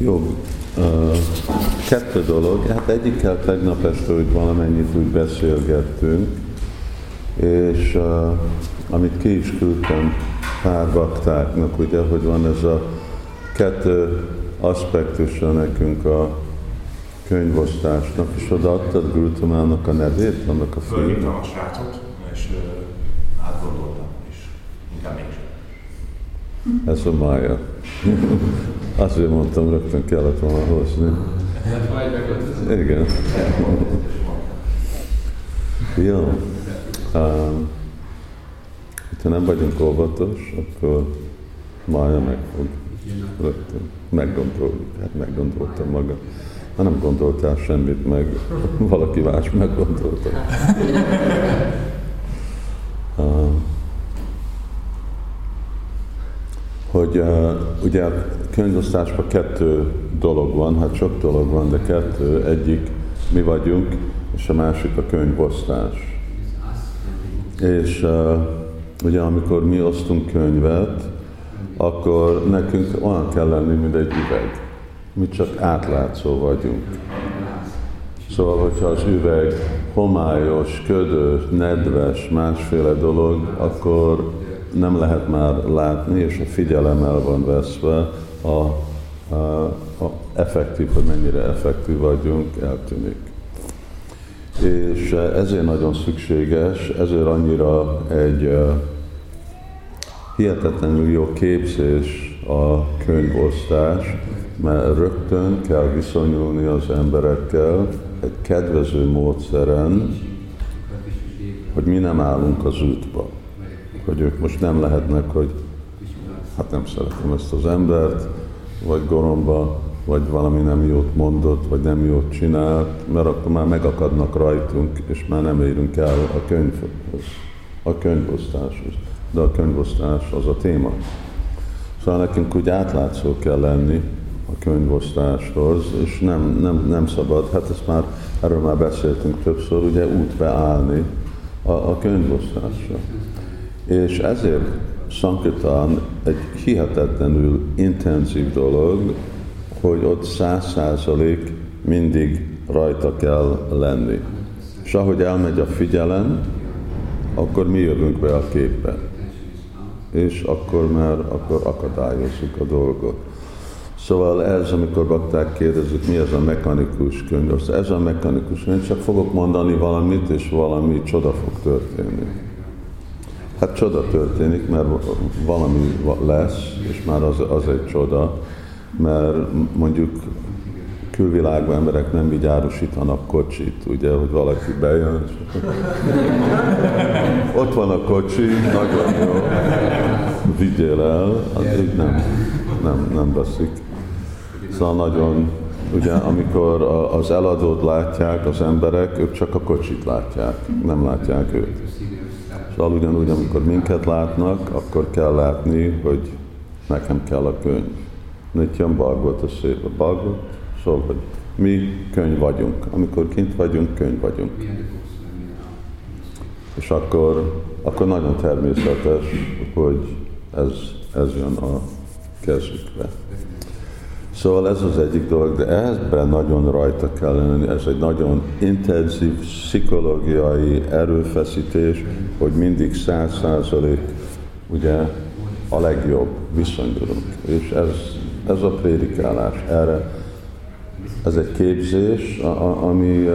Jó, kettő dolog, hát egyikkel tegnap este úgy valamennyit úgy beszélgettünk, és amit ki is küldtem pár baktáknak, ugye, hogy van ez a kettő aspektusa nekünk a könyvosztásnak, és odaadtad Gultamának a nevét, annak a filmnek. Fölírtam a srácot, és átgondoltam, és inkább mégsem. Ez a Mája. Azért mondtam, rögtön kellett volna hozni. Igen. Jó. Ha nem vagyunk óvatos, akkor Mája megfog. Rögtön. Meggondoljuk. Hát meggondoltam magam. Ha nem gondoltál semmit meg, valaki más meggondolta. Hogy ugye a könyvosztásban kettő dolog van, hát sok dolog van, de kettő, egyik mi vagyunk, és a másik a könyvosztás. És ugye amikor mi osztunk könyvet, akkor nekünk olyan kell lenni, mint egy üveg. Mi csak átlátszó vagyunk. Szóval, hogyha az üveg homályos, ködös, nedves, másféle dolog, akkor nem lehet már látni, és a figyelem el van veszve, effektív, hogy mennyire effektív vagyunk, eltűnik. És ezért nagyon szükséges, ezért annyira egy hihetetlenül jó képzés a könyvosztás, mert rögtön kell viszonyulni az emberekkel egy kedvező módszeren, hogy mi nem állunk az útba. Hogy ők most nem lehetnek, hogy hát nem szeretem ezt az embert, vagy goromba, vagy valami nem jót mondott, vagy nem jót csinált, mert akkor már megakadnak rajtunk, és már nem érünk el a könyvhöz, a könyvosztáshoz. De a könyvosztás az a téma. Szóval nekünk úgy átlátszó kell lenni a könyvosztáshoz, és nem szabad, hát ezt már, erről már beszéltünk többször, ugye útbe állni a könyvosztásra. És ezért Szankírtan egy hihetetlenül intenzív dolog, hogy ott 100% mindig rajta kell lenni. És ahogy elmegy a figyelem, akkor mi jövünk be a képbe. És akkor már akadályozzuk a dolgot. Szóval ez, amikor bakták kérdezik, mi ez a mechanikus könyv. Ez a mechanikus könyv, csak fogok mondani valamit, és valami csoda fog történni. Hát csoda történik, mert valami lesz, és már az egy csoda, mert mondjuk külvilágban emberek nem így árusítanak kocsit, ugye, hogy valaki bejön, és ott van a kocsi, nagyon jó, vigyél el, addig nem veszik. Szóval nagyon, ugye, amikor az eladót látják az emberek, ők csak a kocsit látják, nem látják őt. Szóval ugyanúgy, amikor minket látnak, akkor kell látni, hogy nekem kell a könyv. Nityam Bagot-Gita szép. Bagot, szóval, hogy mi könyv vagyunk. Amikor kint vagyunk, könyv vagyunk. És akkor nagyon természetes, hogy ez jön a kezükbe. Szóval ez az egyik dolog, de ebben nagyon rajta kell lenni, ez egy nagyon intenzív pszichológiai erőfeszítés, hogy mindig 100% ugye a legjobb viszonyulunk. És ez a prédikálás erre, ez egy képzés, ami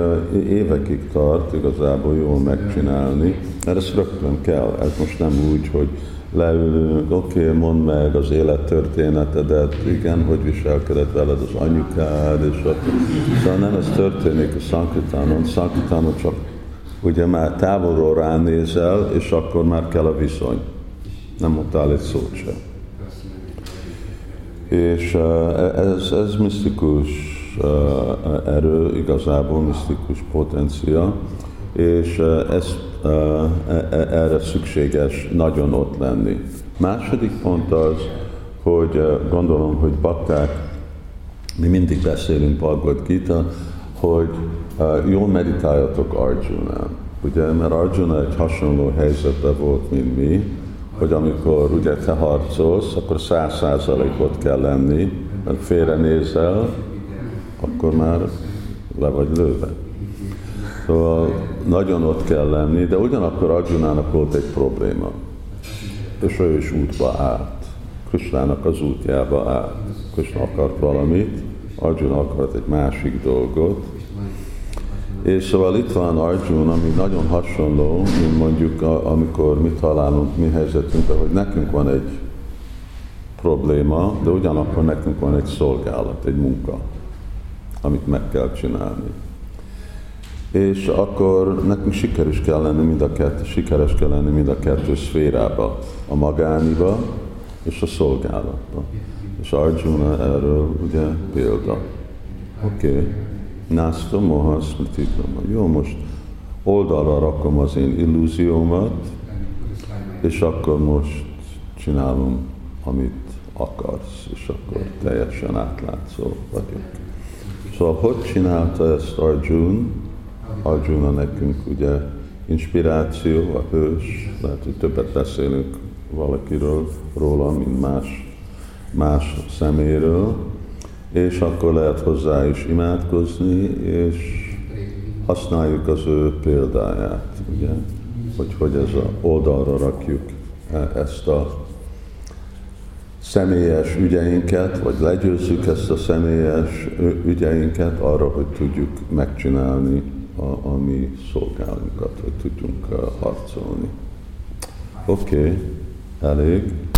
évekig tart igazából jól megcsinálni, mert ezt rögtön kell, ez most nem úgy, hogy leülünk, oké, mondd meg az élettörténetedet, igen, hogy viselkedett veled az anyukád, és szóval nem ez történik a Szankutánon. Szankutánon csak ugye már távolról ránézel, és akkor már kell a viszony. Nem mondtál egy szót sem. És ez misztikus erő, igazából misztikus potencia, és erre szükséges nagyon ott lenni. Második pont az, hogy gondolom, hogy bakták, mi mindig beszélünk Bagot-Gita, hogy jól meditáljatok Arjunán. Ugye, mert Arjuna egy hasonló helyzetben volt, mint mi, hogy amikor ugye te harcolsz, akkor 100%-ot kell lenni, mert félrenézel, akkor már le vagy lőve. Szóval nagyon ott kell lenni, de ugyanakkor Arjunának volt egy probléma. És ő is útba állt. Krisnának az útjába állt. Krisna akart valamit, Arjuna akart egy másik dolgot. És szóval itt van Arjuna, ami nagyon hasonló, mint mondjuk amikor mi találunk, mi helyzetünkben, hogy nekünk van egy probléma, de ugyanakkor nekünk van egy szolgálat, egy munka, amit meg kell csinálni. És akkor nekünk sikeres kell lenni mind a kettő, sikeres kell lenni mind a kettő szférába, a magániba és a szolgálatba. És Arjuna erről ugye példa. Oké. Nászta moha smritikama. Jó, most oldalra rakom az én illúziómat, és akkor most csinálom, amit akarsz, és akkor teljesen átlátszó vagyok. Szóval hogy csinálta ezt Arjuna? Arjuna nekünk ugye inspiráció, a hős, lehet, hogy többet beszélünk valakiről, róla, mint más szeméről, és akkor lehet hozzá is imádkozni, és használjuk az ő példáját, ugye, hogy ez a oldalra rakjuk ezt a személyes ügyeinket, vagy legyőzzük ezt a személyes ügyeinket arra, hogy tudjuk megcsinálni a mi szolgálunkat, hogy tudjunk harcolni. Oké, elég.